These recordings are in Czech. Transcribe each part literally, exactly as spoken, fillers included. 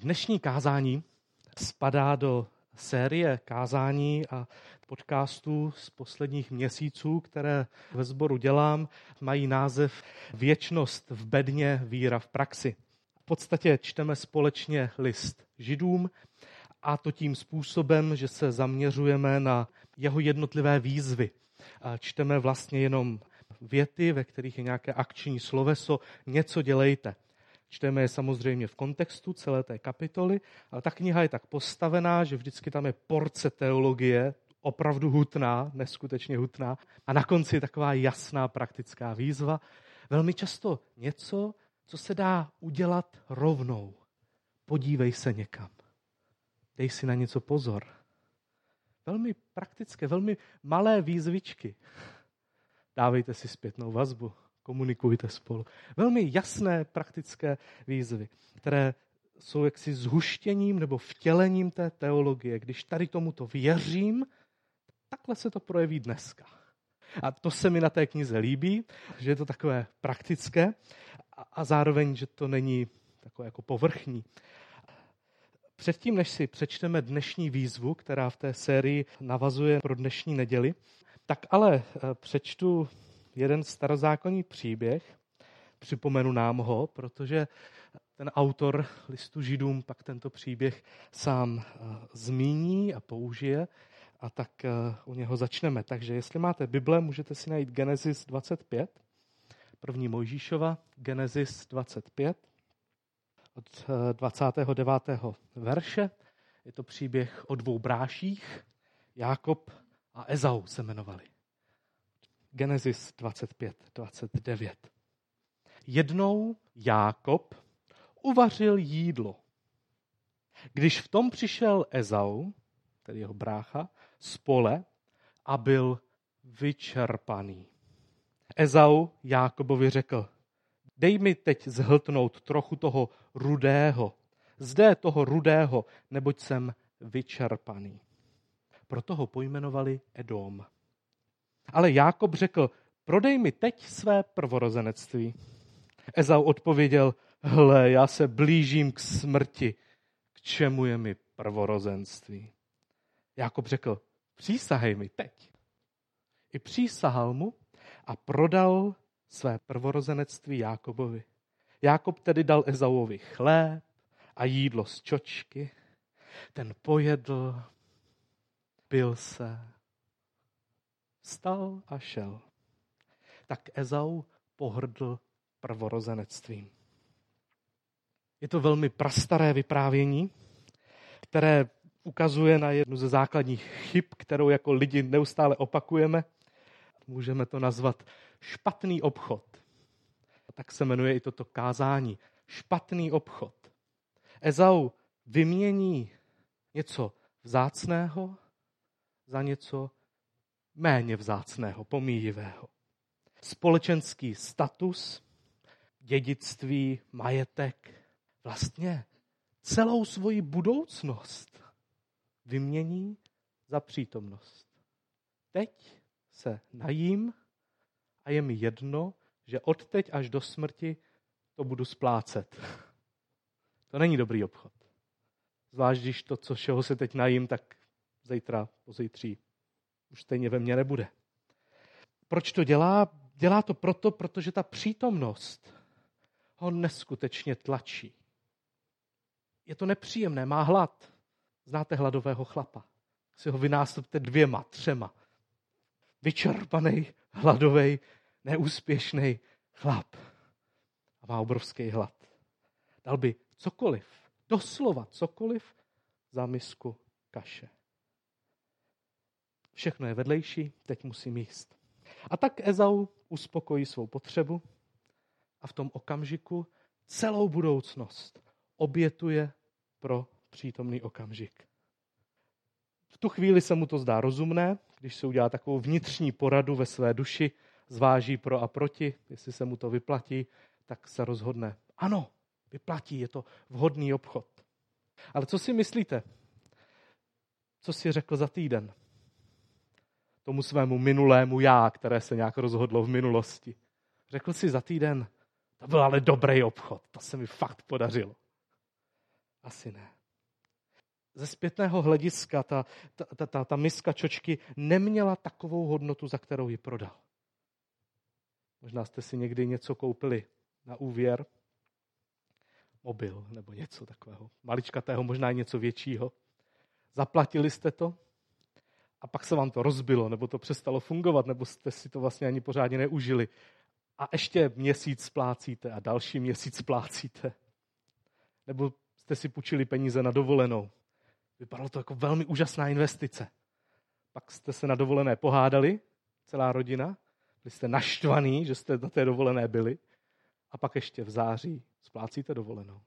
Dnešní kázání spadá do série kázání a podcastů z posledních měsíců, které ve sboru dělám, mají název Věčnost v bedně, víra v praxi. V podstatě čteme společně list Židům, a to tím způsobem, že se zaměřujeme na jeho jednotlivé výzvy. Čteme vlastně jenom věty, ve kterých je nějaké akční sloveso, něco dělejte. Čteme je samozřejmě v kontextu celé té kapitoly, ale ta kniha je tak postavená, že vždycky tam je porce teologie, opravdu hutná, neskutečně hutná, a na konci je taková jasná praktická výzva. Velmi často něco, co se dá udělat rovnou. Podívej se někam. Dej si na něco pozor. Velmi praktické, velmi malé výzvičky. Dávejte si zpětnou vazbu. Komunikujte spolu. Velmi jasné praktické výzvy, které jsou jaksi zhuštěním nebo vtělením té teologie. Když tady tomuto věřím, takhle se to projeví dneska. A to se mi na té knize líbí, že je to takové praktické a zároveň, že to není takové jako povrchní. Předtím, než si přečteme dnešní výzvu, která v té sérii navazuje pro dnešní neděli, tak ale přečtu jeden starozákonní příběh, připomenu nám ho, protože ten autor listu Židům pak tento příběh sám zmíní a použije, a tak u něho začneme. Takže jestli máte Bible, můžete si najít Genesis dvacet pět, první Mojžíšova, Genesis dvacet pět, od dvacátého devátého verše. Je to příběh o dvou bráších, Jákob a Ezau se jmenovali. Genesis dvacet pět dvacet devět. Jednou Jákob uvařil jídlo. Když v tom přišel Ezau, tedy jeho brácha, z pole a byl vyčerpaný. Ezau Jákobovi řekl: dej mi teď zhltnout trochu toho rudého, zde toho rudého, neboť jsem vyčerpaný. Proto ho pojmenovali Edom. Ale Jákob řekl: prodej mi teď své prvorozenectví. Ezau odpověděl: hle, já se blížím k smrti, k čemu je mi prvorozenství? Jákob řekl: přísahej mi teď. I přísahal mu a prodal své prvorozenectví Jákobovi. Jákob tedy dal Ezauovi chléb a jídlo z čočky. Ten pojedl, pil se, vstal a šel. Tak Ezau pohrdl prvorozenectvím. Je to velmi prastaré vyprávění, které ukazuje na jednu ze základních chyb, kterou jako lidi neustále opakujeme. Můžeme to nazvat špatný obchod. Tak se jmenuje i toto kázání. Špatný obchod. Ezau vymění něco vzácného za něco méně vzácného, pomíjivého. Společenský status, dědictví, majetek, vlastně celou svoji budoucnost vymění za přítomnost. Teď se najím a je mi jedno, že od teď až do smrti to budu splácet. To není dobrý obchod. Zvlášť, když to, co všeho se teď najím, tak zítra, pozítří už stejně ve mně nebude. Proč to dělá? Dělá to proto, protože ta přítomnost ho neskutečně tlačí. Je to nepříjemné, má hlad. Znáte hladového chlapa? Si ho vynásobte dvěma, třema. Vyčerpaný, hladový, neúspěšný chlap. A má obrovský hlad. Dal by cokoliv, doslova cokoliv, za misku kaše. Všechno je vedlejší, teď musím jíst. A tak Ezau uspokojí svou potřebu a v tom okamžiku celou budoucnost obětuje pro přítomný okamžik. V tu chvíli se mu to zdá rozumné, když se udělá takovou vnitřní poradu ve své duši, zváží pro a proti, jestli se mu to vyplatí, tak se rozhodne. Ano, vyplatí, je to vhodný obchod. Ale co si myslíte? Co si řekl za týden? Tomu svému minulému já, které se nějak rozhodlo v minulosti. Řekl si za týden: to byl ale dobrý obchod, to se mi fakt podařilo. A Asi ne. Ze zpětného hlediska ta, ta, ta, ta, ta miska čočky neměla takovou hodnotu, za kterou ji prodal. Možná jste si někdy něco koupili na úvěr, mobil nebo něco takového, maličkatého, možná něco většího. Zaplatili jste to a pak se vám to rozbilo, nebo to přestalo fungovat, nebo jste si to vlastně ani pořádně neužili. A ještě měsíc splácíte a další měsíc splácíte. Nebo jste si půjčili peníze na dovolenou. Vypadalo to jako velmi úžasná investice. Pak jste se na dovolené pohádali, celá rodina, byli jste naštvaný, že jste na té dovolené byli, a pak ještě v září splácíte dovolenou.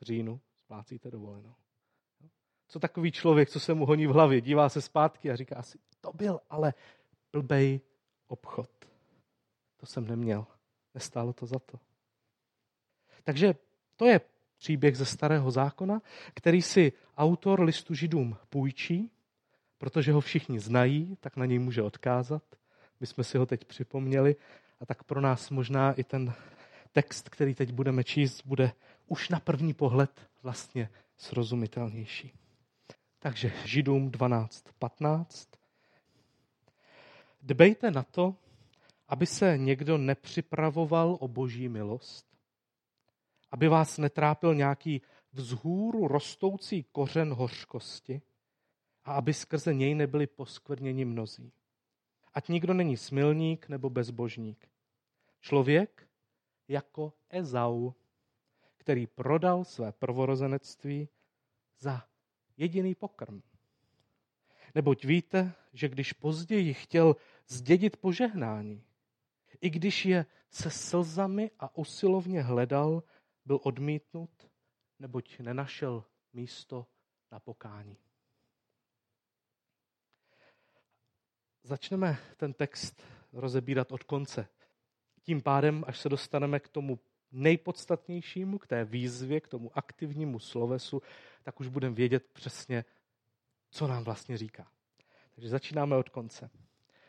V říjnu splácíte dovolenou. Co takový člověk, co se mu honí v hlavě, dívá se zpátky a říká si, to byl ale blbej obchod. To jsem neměl. Nestálo to za to. Takže to je příběh ze Starého zákona, který si autor listu Židům půjčí, protože ho všichni znají, tak na něj může odkázat. My jsme si ho teď připomněli a tak pro nás možná i ten text, který teď budeme číst, bude už na první pohled vlastně srozumitelnější. Takže Židům dvanáct patnáct. Dbejte na to, aby se někdo nepřipravoval o boží milost, aby vás netrápil nějaký vzhůru rostoucí kořen hořkosti a aby skrze něj nebyli poskvrněni mnozí. Ať nikdo není smilník nebo bezbožník. Člověk jako Ezau, který prodal své prvorozenectví za jediný pokrm. Neboť víte, že když později chtěl zdědit požehnání, i když je se slzami a usilovně hledal, byl odmítnut, neboť nenašel místo na pokání. Začneme ten text rozebírat od konce. Tím pádem, až se dostaneme k tomu nejpodstatnějšímu, k té výzvě, k tomu aktivnímu slovesu, tak už budeme vědět přesně, co nám vlastně říká. Takže začínáme od konce.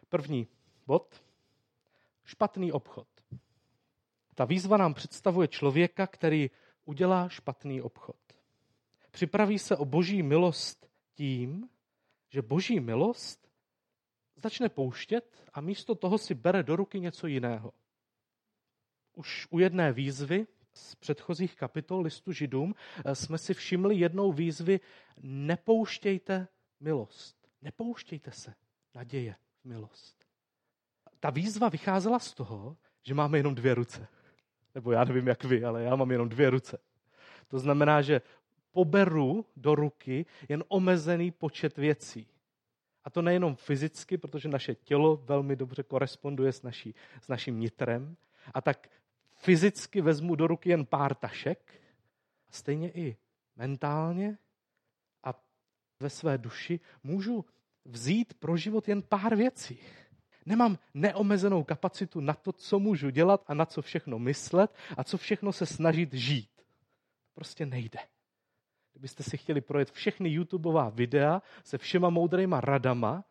První bod. Špatný obchod. Ta výzva nám představuje člověka, který udělá špatný obchod. Připraví se o boží milost tím, že boží milost začne pouštět a místo toho si bere do ruky něco jiného. Už u jedné výzvy z předchozích kapitol listu Židům jsme si všimli jednou výzvy nepouštějte milost. Nepouštějte se naděje v milost. Ta výzva vycházela z toho, že máme jenom dvě ruce. Nebo já nevím, jak vy, ale já mám jenom dvě ruce. To znamená, že poberu do ruky jen omezený počet věcí. A to nejenom fyzicky, protože naše tělo velmi dobře koresponduje s, naší, s naším nitrem. A tak fyzicky vezmu do ruky jen pár tašek, stejně i mentálně a ve své duši můžu vzít pro život jen pár věcí. Nemám neomezenou kapacitu na to, co můžu dělat a na co všechno myslet a co všechno se snažit žít. Prostě nejde. Kdybyste si chtěli projet všechny YouTubeová videa se všema moudrejma radama,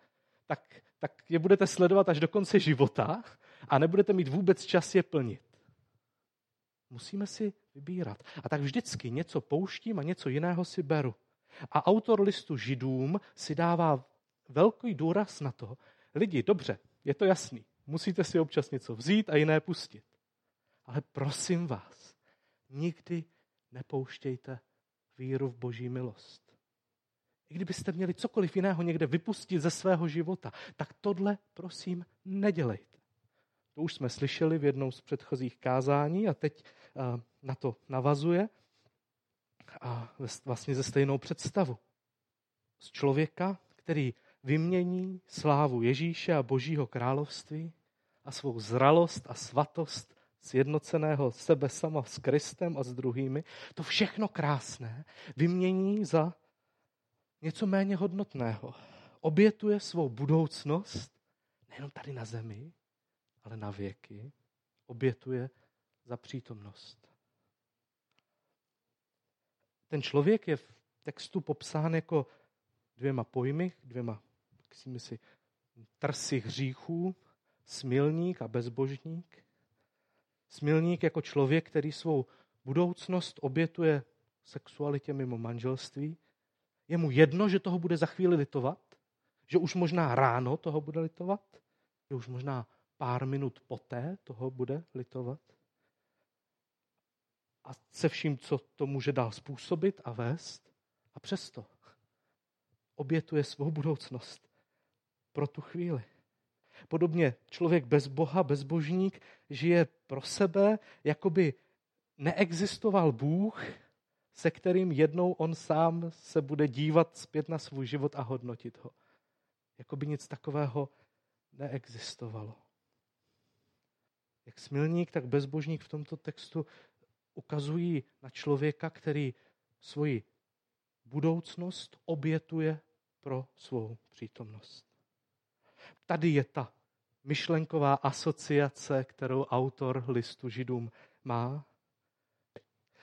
tak, tak je budete sledovat až do konce života a nebudete mít vůbec čas je plnit. Musíme si vybírat. A tak vždycky něco pouštím a něco jiného si beru. A autor listu Židům si dává velký důraz na to, lidi, dobře, je to jasný, musíte si občas něco vzít a jiné pustit. Ale prosím vás, nikdy nepouštějte víru v boží milost. I kdybyste měli cokoliv jiného někde vypustit ze svého života, tak tohle, prosím, nedělejte. To už jsme slyšeli v jednom z předchozích kázání a teď na to navazuje a vlastně ze stejnou představu. Z člověka, který vymění slávu Ježíše a Božího království a svou zralost a svatost sjednoceného sebe sama s Kristem a s druhými, to všechno krásné vymění za něco méně hodnotného. Obětuje svou budoucnost, nejenom tady na zemi, ale na věky, obětuje za přítomnost. Ten člověk je v textu popsán jako dvěma pojmy, dvěma si, trsy hříchů, smilník a bezbožník. Smilník jako člověk, který svou budoucnost obětuje sexualitě mimo manželství. Je mu jedno, že toho bude za chvíli litovat, že už možná ráno toho bude litovat, že už možná pár minut poté toho bude litovat. A se vším, co to může dál způsobit a vést. A přesto obětuje svou budoucnost pro tu chvíli. Podobně člověk bez Boha, bezbožník, žije pro sebe, jako by neexistoval Bůh, se kterým jednou on sám se bude dívat zpět na svůj život a hodnotit ho. Jako by nic takového neexistovalo. Jak smilník, tak bezbožník v tomto textu ukazují na člověka, který svoji budoucnost obětuje pro svou přítomnost. Tady je ta myšlenková asociace, kterou autor listu Židům má.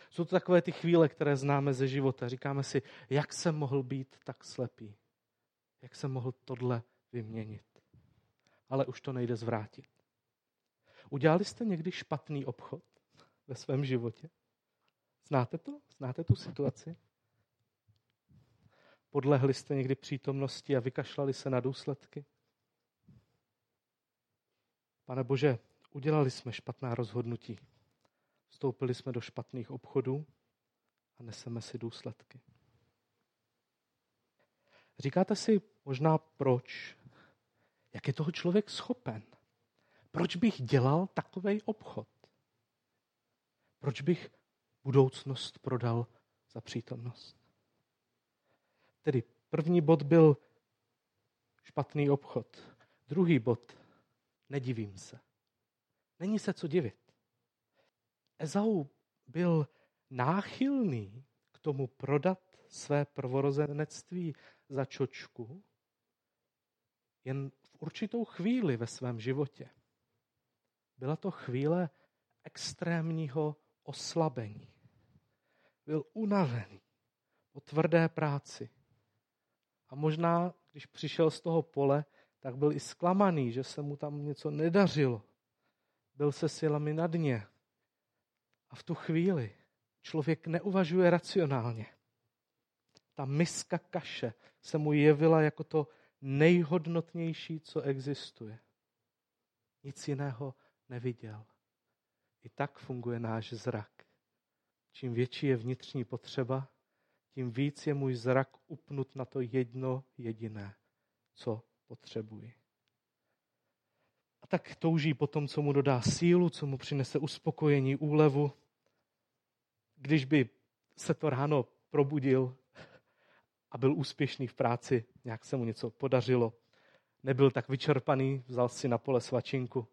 Jsou to takové ty chvíle, které známe ze života. Říkáme si, jak jsem mohl být tak slepý. Jak jsem mohl tohle vyměnit. Ale už to nejde zvrátit. Udělali jste někdy špatný obchod ve svém životě? Znáte to? Znáte tu situaci? Podlehli jste někdy přítomnosti a vykašlali se na důsledky? Pane Bože, udělali jsme špatná rozhodnutí. Vstoupili jsme do špatných obchodů a neseme si důsledky. Říkáte si možná proč? Jak je toho člověk schopen? Proč bych dělal takovej obchod? Proč bych budoucnost prodal za přítomnost? Tedy první bod byl špatný obchod. Druhý bod, nedivím se. Není se co divit. Ezau byl náchylný k tomu prodat své prvorozenectví za čočku jen v určitou chvíli ve svém životě. Byla to chvíle extrémního oslabení. Byl unavený po tvrdé práci. A možná, když přišel z toho pole, tak byl i zklamaný, že se mu tam něco nedařilo. Byl se silami na dně. A v tu chvíli člověk neuvažuje racionálně. Ta miska kaše se mu jevila jako to nejhodnotnější, co existuje. Nic jiného neviděl. I tak funguje náš zrak. Čím větší je vnitřní potřeba, tím víc je můj zrak upnut na to jedno jediné, co potřebuji. A tak touží po tom, co mu dodá sílu, co mu přinese uspokojení, úlevu. Když by se to ráno probudil a byl úspěšný v práci, nějak se mu něco podařilo, nebyl tak vyčerpaný, vzal si na pole svačinku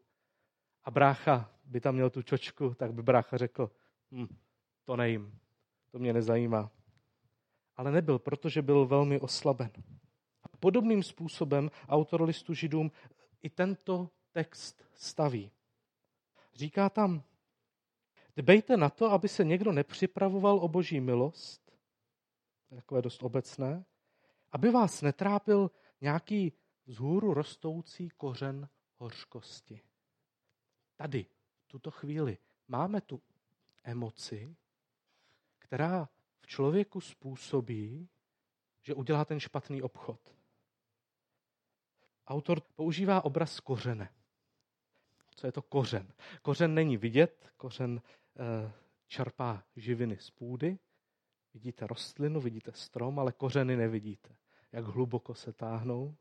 a brácha by tam měl tu čočku, tak by brácha řekl, hm, to nejím, to mě nezajímá. Ale nebyl, protože byl velmi oslaben. A podobným způsobem autor listu Židům i tento text staví. Říká tam, dbejte na to, aby se někdo nepřipravoval o boží milost, takové dost obecné, aby vás netrápil nějaký vzhůru rostoucí kořen hořkosti. Tady, v tuto chvíli, máme tu emoci, která v člověku způsobí, že udělá ten špatný obchod. Autor používá obraz kořene. Co je to kořen? Kořen není vidět, kořen e, čerpá živiny z půdy. Vidíte rostlinu, vidíte strom, ale kořeny nevidíte. Jak hluboko se táhnou.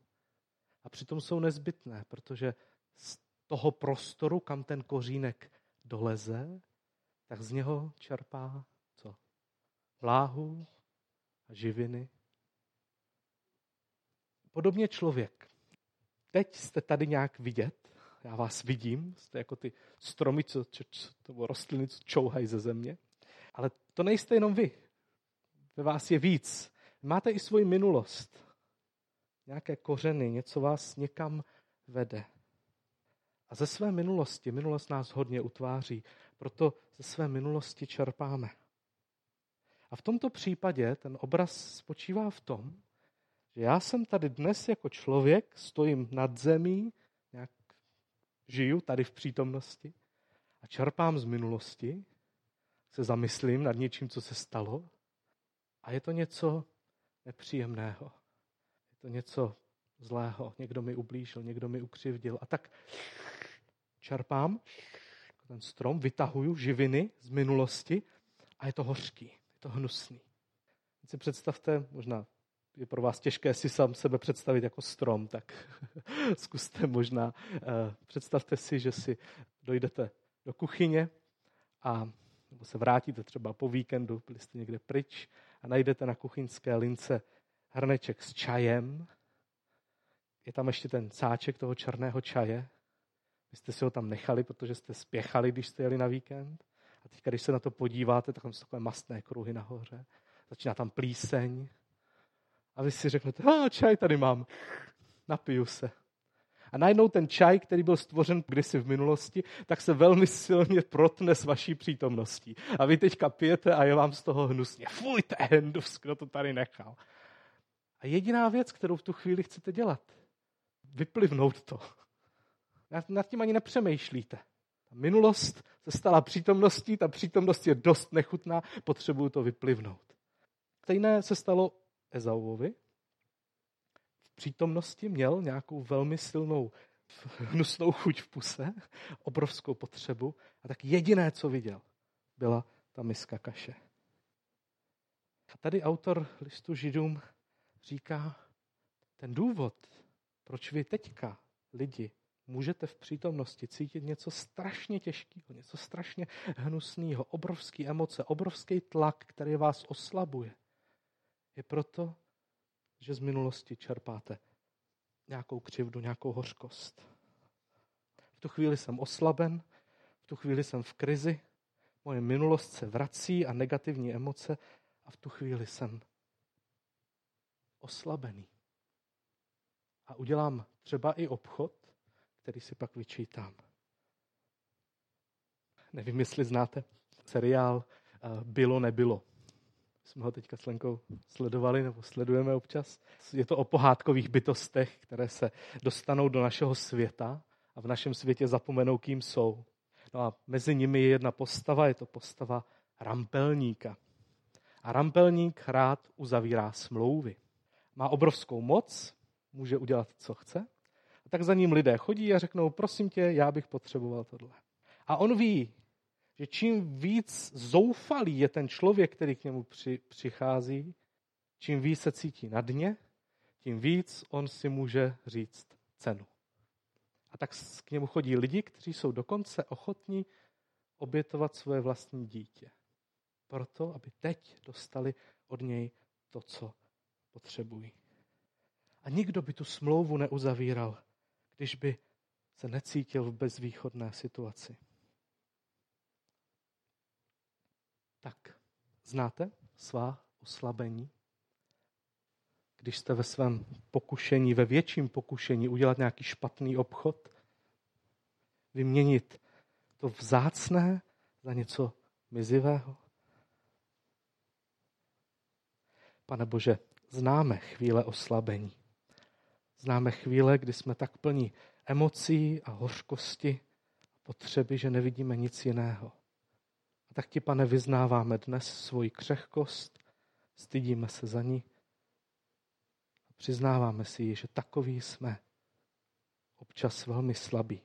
A přitom jsou nezbytné, protože z toho prostoru, kam ten kořínek doleze, tak z něho čerpá co? Vláhu a živiny. Podobně člověk. Teď jste tady nějak vidět, já vás vidím, jste jako ty stromy, co, čo, co, rostliny, co čouhají ze země, ale to nejste jenom vy, ve vás je víc. Máte i svoji minulost, nějaké kořeny, něco vás někam vede. A ze své minulosti, minulost nás hodně utváří, proto ze své minulosti čerpáme. A v tomto případě ten obraz spočívá v tom, já jsem tady dnes jako člověk, stojím nad zemí, nějak žiju tady v přítomnosti a čerpám z minulosti, se zamyslím nad něčím, co se stalo A je to něco nepříjemného. Je to něco zlého. Někdo mi ublížil, někdo mi ukřivdil. A tak čerpám ten strom, vytahuju živiny z minulosti a je to hořký, je to hnusný. Teď si představte, možná je pro vás těžké si sám sebe představit jako strom, tak zkuste možná. Eh, představte si, že si dojdete do kuchyně a nebo se vrátíte třeba po víkendu, byli jste někde pryč a najdete na kuchyňské lince hrneček s čajem. Je tam ještě ten sáček toho černého čaje. Vy jste si ho tam nechali, protože jste spěchali, když jste jeli na víkend. A teď, když se na to podíváte, tak tam jsou takové mastné kruhy nahoře. Začíná tam plíseň. A vy si řeknete, a čaj tady mám, napiju se. A najednou ten čaj, který byl stvořen kdysi v minulosti, tak se velmi silně protne s vaší přítomností. A vy teďka pijete a je vám z toho hnusně. Fuj, ten dusk, kdo to tady nechal. A jediná věc, kterou v tu chvíli chcete dělat, vyplivnout to. Nad tím ani nepřemýšlíte. Ta minulost se stala přítomností, ta přítomnost je dost nechutná, potřebuju to vyplivnout. Stejné se stalo Ezauovi. V přítomnosti měl nějakou velmi silnou hnusnou chuť v puse, obrovskou potřebu a tak jediné, co viděl, byla ta miska kaše. A tady autor listu Židům říká, ten důvod, proč vy teďka, lidi, můžete v přítomnosti cítit něco strašně těžkého, něco strašně hnusného, obrovské emoce, obrovský tlak, který vás oslabuje, je proto, že z minulosti čerpáte nějakou křivdu, nějakou hořkost. V tu chvíli jsem oslaben, v tu chvíli jsem v krizi, moje minulost se vrací a negativní emoce a v tu chvíli jsem oslabený. A udělám třeba i obchod, který si pak vyčítám. Nevím, jestli znáte seriál Bylo, nebylo. Jsme ho teďka s Lenkou sledovali nebo sledujeme občas. Je to o pohádkových bytostech, které se dostanou do našeho světa a v našem světě zapomenou, kým jsou. No a mezi nimi je jedna postava, je to postava Rampelníka. A Rampelník rád uzavírá smlouvy. Má obrovskou moc, může udělat, co chce. Tak za ním lidé chodí a řeknou, prosím tě, já bych potřeboval tohle. A on ví, že čím víc zoufalý je ten člověk, který k němu při, přichází, čím víc se cítí na dně, tím víc on si může říct cenu. A tak k němu chodí lidi, kteří jsou dokonce ochotní obětovat svoje vlastní dítě. Proto, aby teď dostali od něj to, co potřebují. A nikdo by tu smlouvu neuzavíral, když by se necítil v bezvýchodné situaci. Tak, znáte svá oslabení? Když jste ve svém pokušení, ve větším pokušení udělat nějaký špatný obchod, vyměnit to vzácné za něco mizivého? Pane Bože, známe chvíle oslabení. Známe chvíle, kdy jsme tak plní emocí a hořkosti a potřeby, že nevidíme nic jiného. A tak ti, Pane, vyznáváme dnes svoji křehkost, stydíme se za ní a přiznáváme si ji, že takoví jsme občas velmi slabí.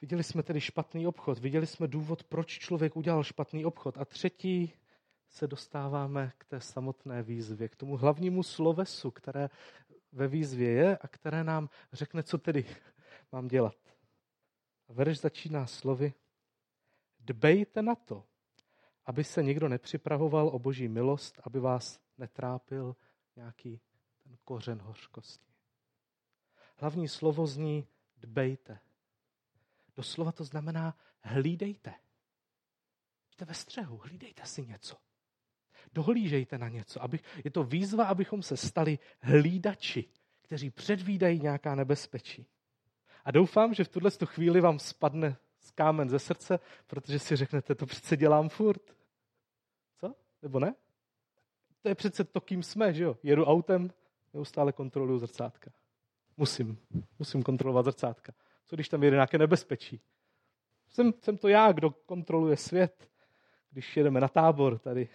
Viděli jsme tedy špatný obchod, viděli jsme důvod, proč člověk udělal špatný obchod. A třetí se dostáváme k té samotné výzvě, k tomu hlavnímu slovesu, které ve výzvě je a které nám řekne, co tedy mám dělat. A verš začíná slovy: dbejte na to, aby se někdo nepřipravoval o Boží milost, aby vás netrápil nějaký ten kořen hořkosti. Hlavní slovo zní dbejte. Doslova to znamená hlídejte. Jste ve střehu, hlídejte si něco. Dohlížejte na něco. Aby, je to výzva, abychom se stali hlídači, kteří předvídají nějaká nebezpečí. A doufám, že v tuhle chvíli vám spadne kámen ze srdce, protože si řeknete, to přece dělám furt. Co? Nebo ne? To je přece to, kým jsme, že jo? Jedu autem, neustále kontroluju zrcátka. Musím. Musím kontrolovat zrcátka. Co když tam je nějaké nebezpečí? Jsem, jsem to já, kdo kontroluje svět, když jedeme na tábor tady,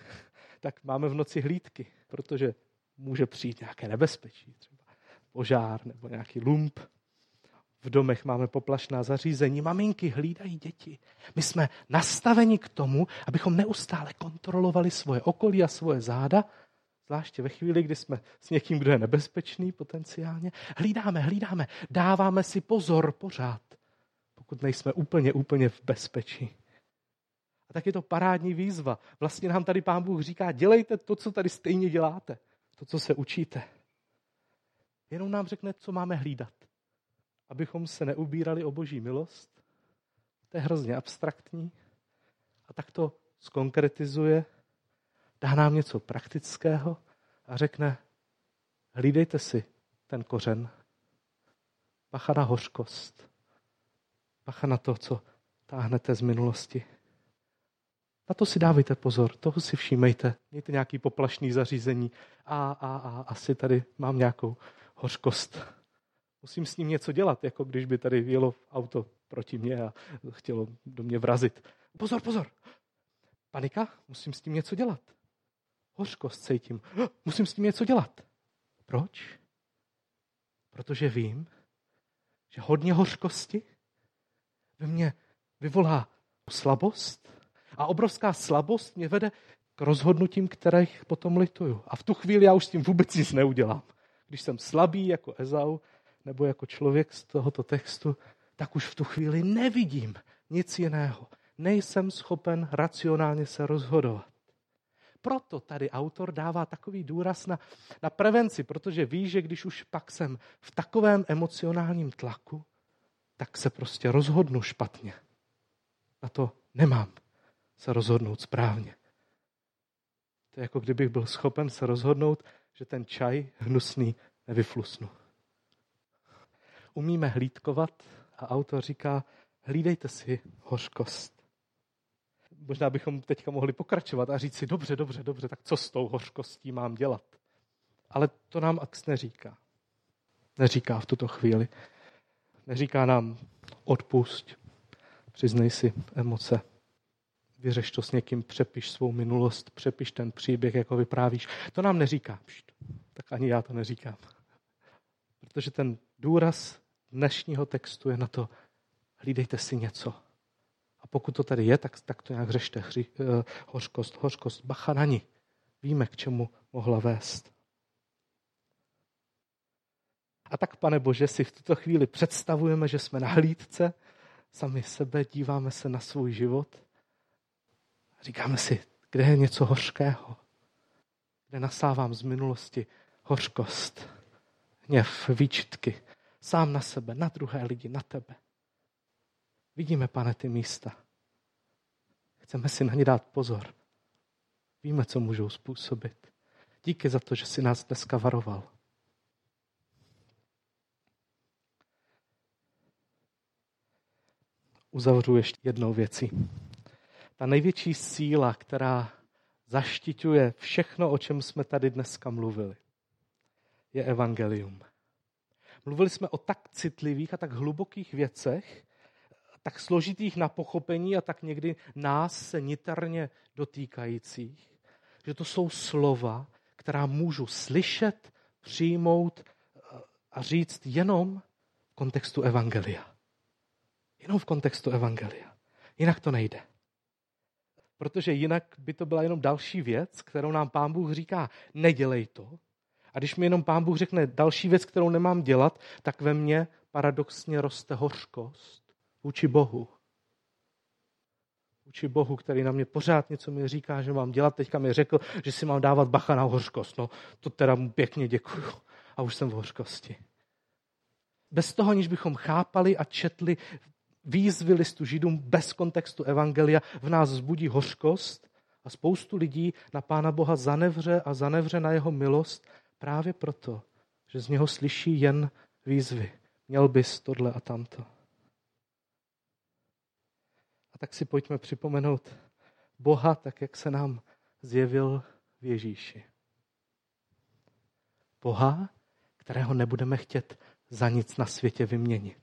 tak máme v noci hlídky, protože může přijít nějaké nebezpečí, třeba požár nebo nějaký lump. V domech máme poplašná zařízení, maminky hlídají děti. My jsme nastaveni k tomu, abychom neustále kontrolovali svoje okolí a svoje záda, zvláště ve chvíli, kdy jsme s někým, kdo je nebezpečný potenciálně. Hlídáme, hlídáme, dáváme si pozor pořád, pokud nejsme úplně, úplně v bezpečí. A tak je to parádní výzva. Vlastně nám tady Pán Bůh říká, dělejte to, co tady stejně děláte, to, co se učíte. Jenom nám řekne, co máme hlídat, abychom se neubírali o boží milost. To je hrozně abstraktní. A tak to zkonkretizuje, dá nám něco praktického a řekne, hlídejte si ten kořen. Bacha na hořkost. Bacha na to, co táhnete z minulosti. Na to si dávejte pozor, toho si všímejte. Mějte nějaký poplašný zařízení. A, a, a, asi tady mám nějakou hořkost. Musím s ním něco dělat, jako když by tady jelo auto proti mě a chtělo do mě vrazit. Pozor, pozor! Panika? Musím s tím něco dělat. Hořkost cítím. Musím s tím něco dělat. Proč? Protože vím, že hodně hořkosti ve mně vyvolá slabost a obrovská slabost mě vede k rozhodnutím, kterých potom lituju. A v tu chvíli já už s tím vůbec nic neudělám. Když jsem slabý jako Ezau, nebo jako člověk z tohoto textu, tak už v tu chvíli nevidím nic jiného. Nejsem schopen racionálně se rozhodovat. Proto tady autor dává takový důraz na, na prevenci, protože ví, že když už pak jsem v takovém emocionálním tlaku, tak se prostě rozhodnu špatně. Na to nemám se rozhodnout správně. To je jako kdybych byl schopen se rozhodnout, že ten čaj hnusný nevyflusnu. Umíme hlídkovat a autor říká, hlídejte si hořkost. Možná bychom teďka mohli pokračovat a říct si, dobře, dobře, dobře, tak co s tou hořkostí mám dělat? Ale to nám Ax neříká. Neříká v tuto chvíli. Neříká nám, odpusť, přiznej si emoce, vyřeš to s někým, přepiš svou minulost, přepiš ten příběh, jak ho vyprávíš. To nám neříká. Pšt, tak ani já to neříkám. Protože ten důraz dnešního textu je na to, hlídejte si něco. A pokud to tady je, tak, tak to nějak řešte. Hři, eh, hořkost, hořkost, bacha na ní. Víme, k čemu mohla vést. A tak, Pane Bože, si v tuto chvíli představujeme, že jsme na hlídce, sami sebe, díváme se na svůj život. Říkáme si, kde je něco hořkého, kde nasávám z minulosti hořkost, hněv, výčitky. Sám na sebe, na druhé lidi, na tebe. Vidíme, Pane, ty místa. Chceme si na ně dát pozor. Víme, co můžou způsobit. Díky za to, že jsi nás dneska varoval. Uzavřu ještě jednou věcí. Ta největší síla, která zaštiťuje všechno, o čem jsme tady dneska mluvili, je evangelium. Mluvili jsme o tak citlivých a tak hlubokých věcech, tak složitých na pochopení a tak někdy nás se niterně dotýkajících, že to jsou slova, která můžu slyšet, přijmout a říct jenom v kontextu evangelia. Jenom v kontextu evangelia. Jinak to nejde. Protože jinak by to byla jenom další věc, kterou nám Pán Bůh říká, nedělej to. A když mi jenom Pán Bůh řekne další věc, kterou nemám dělat, tak ve mně paradoxně roste hořkost vůči Bohu. Vůči Bohu, který na mě pořád něco mi říká, že mám dělat. Teďka mi řekl, že si mám dávat bacha na hořkost. No, to teda mu pěkně děkuju. A už jsem v hořkosti. Bez toho, aniž bychom chápali a četli výzvy listu Židům bez kontextu evangelia, v nás vzbudí hořkost a spoustu lidí na Pána Boha zanevře a zanevře na jeho milost, právě proto, že z něho slyší jen výzvy. Měl bys tohle a tamto. A tak si pojďme připomenout Boha, tak jak se nám zjevil v Ježíši. Boha, kterého nebudeme chtět za nic na světě vyměnit.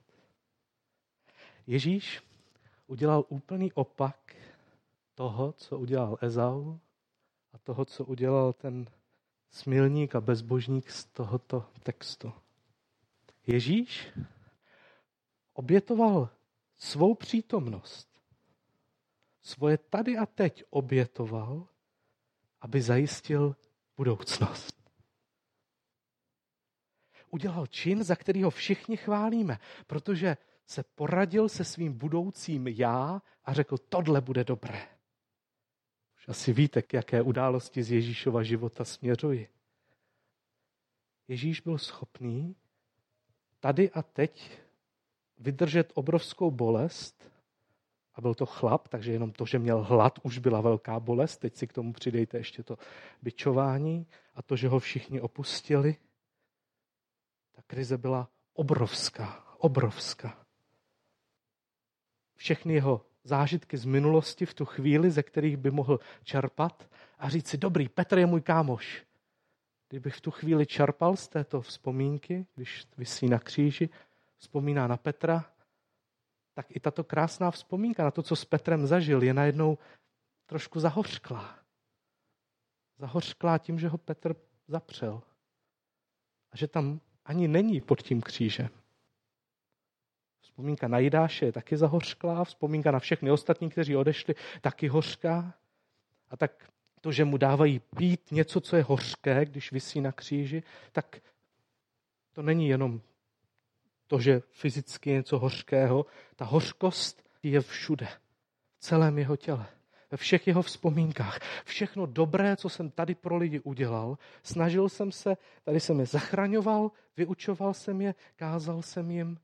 Ježíš udělal úplný opak toho, co udělal Ezau a toho, co udělal ten smilník a bezbožník z tohoto textu. Ježíš obětoval svou přítomnost. Svoje tady a teď obětoval, aby zajistil budoucnost. Udělal čin, za který ho všichni chválíme, protože se poradil se svým budoucím já a řekl, tohle bude dobré. Už asi víte, k jaké události z Ježíšova života směřuji. Ježíš byl schopný tady a teď vydržet obrovskou bolest a byl to chlap, takže jenom to, že měl hlad, už byla velká bolest. Teď si k tomu přidejte ještě to bičování a to, že ho všichni opustili. Ta krize byla obrovská, obrovská. Všechny jeho zážitky z minulosti v tu chvíli, ze kterých by mohl čerpat a říct si, dobrý, Petr je můj kámoš. Kdybych v tu chvíli čerpal z této vzpomínky, když visí na kříži, vzpomíná na Petra, tak i tato krásná vzpomínka na to, co s Petrem zažil, je najednou trošku zahořklá. Zahořklá tím, že ho Petr zapřel. A že tam ani není pod tím křížem. Vzpomínka na Jidáše je taky zahořklá, vzpomínka na všechny ostatní, kteří odešli, taky hořká. A tak to, že mu dávají pít něco, co je hořké, když visí na kříži, tak to není jenom to, že fyzicky je něco hořkého. Ta hořkost je všude, v celém jeho těle, ve všech jeho vzpomínkách. Všechno dobré, co jsem tady pro lidi udělal, snažil jsem se, tady jsem je zachraňoval, vyučoval jsem je, kázal jsem jim,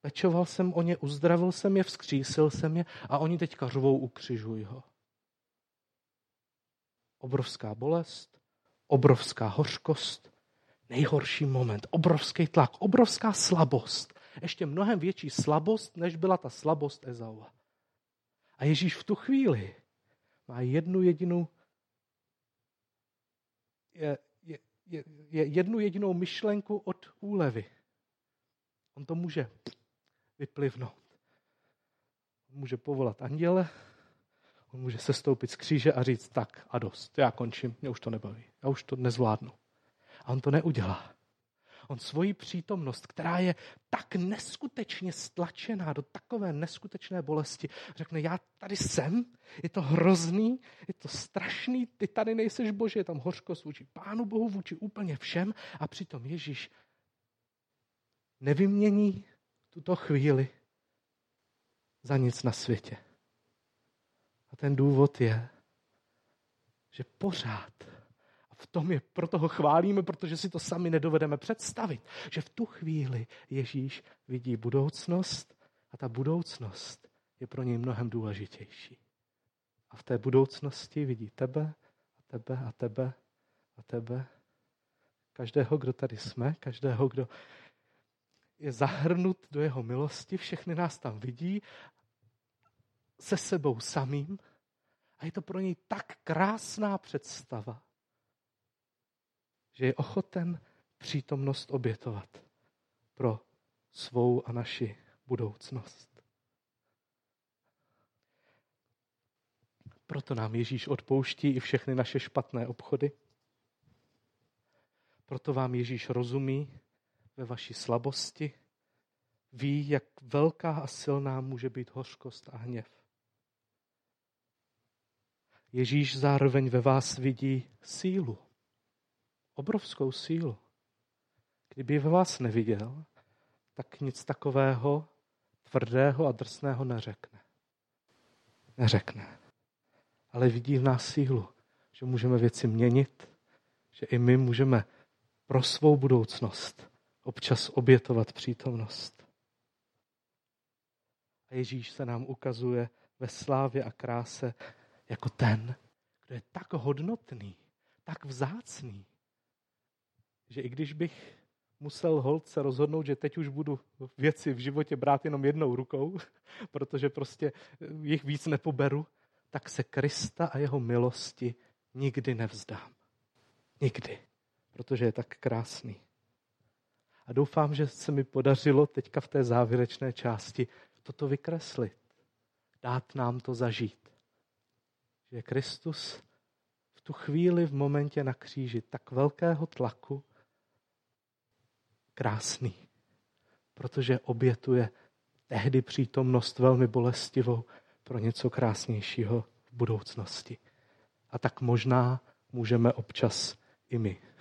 pečoval jsem o ně, uzdravil jsem je, vzkřísil jsem je a oni teďka řvou, ukřižuj ho. Obrovská bolest, obrovská hořkost, nejhorší moment, obrovský tlak, obrovská slabost. Ještě mnohem větší slabost, než byla ta slabost Ezaua. A Ježíš v tu chvíli má jednu jedinou, je, je, je, je jednu jedinou myšlenku od úlevy. On to může vyplivnout. On může povolat anděle, on může sestoupit z kříže a říct tak a dost, já končím, mě už to nebaví, já už to nezvládnu. A on to neudělá. On svoji přítomnost, která je tak neskutečně stlačená do takové neskutečné bolesti, řekne, já tady jsem, je to hrozný, je to strašný, ty tady nejseš Bože, je tam hořkost vůči Pánu Bohu, vůči úplně všem a přitom Ježíš nevymění tuto chvíli za nic na světě. A ten důvod je, že pořád, a v tom je, proto ho chválíme, protože si to sami nedovedeme představit, že v tu chvíli Ježíš vidí budoucnost a ta budoucnost je pro něj mnohem důležitější. A v té budoucnosti vidí tebe a tebe a tebe a tebe. Každého, kdo tady jsme, každého, kdo je zahrnut do jeho milosti, všechny nás tam vidí se sebou samým a je to pro něj tak krásná představa, že je ochoten přítomnost obětovat pro svou a naši budoucnost. Proto nám Ježíš odpouští i všechny naše špatné obchody. Proto vám Ježíš rozumí ve vaší slabosti, ví, jak velká a silná může být hořkost a hněv. Ježíš zároveň ve vás vidí sílu, obrovskou sílu. Kdyby ve vás neviděl, tak nic takového tvrdého a drsného neřekne. Neřekne. Ale vidí v nás sílu, že můžeme věci měnit, že i my můžeme pro svou budoucnost občas obětovat přítomnost. A Ježíš se nám ukazuje ve slávě a kráse jako ten, kdo je tak hodnotný, tak vzácný, že i když bych musel holt se rozhodnout, že teď už budu věci v životě brát jenom jednou rukou, protože prostě jich víc nepoberu, tak se Krista a jeho milosti nikdy nevzdám. Nikdy. Protože je tak krásný. A doufám, že se mi podařilo teďka v té závěrečné části toto vykreslit. Dát nám to zažít. že Kristus v tu chvíli, v momentě na kříži tak velkého tlaku krásný, protože obětuje tehdy přítomnost velmi bolestivou pro něco krásnějšího v budoucnosti. A tak možná můžeme občas i my.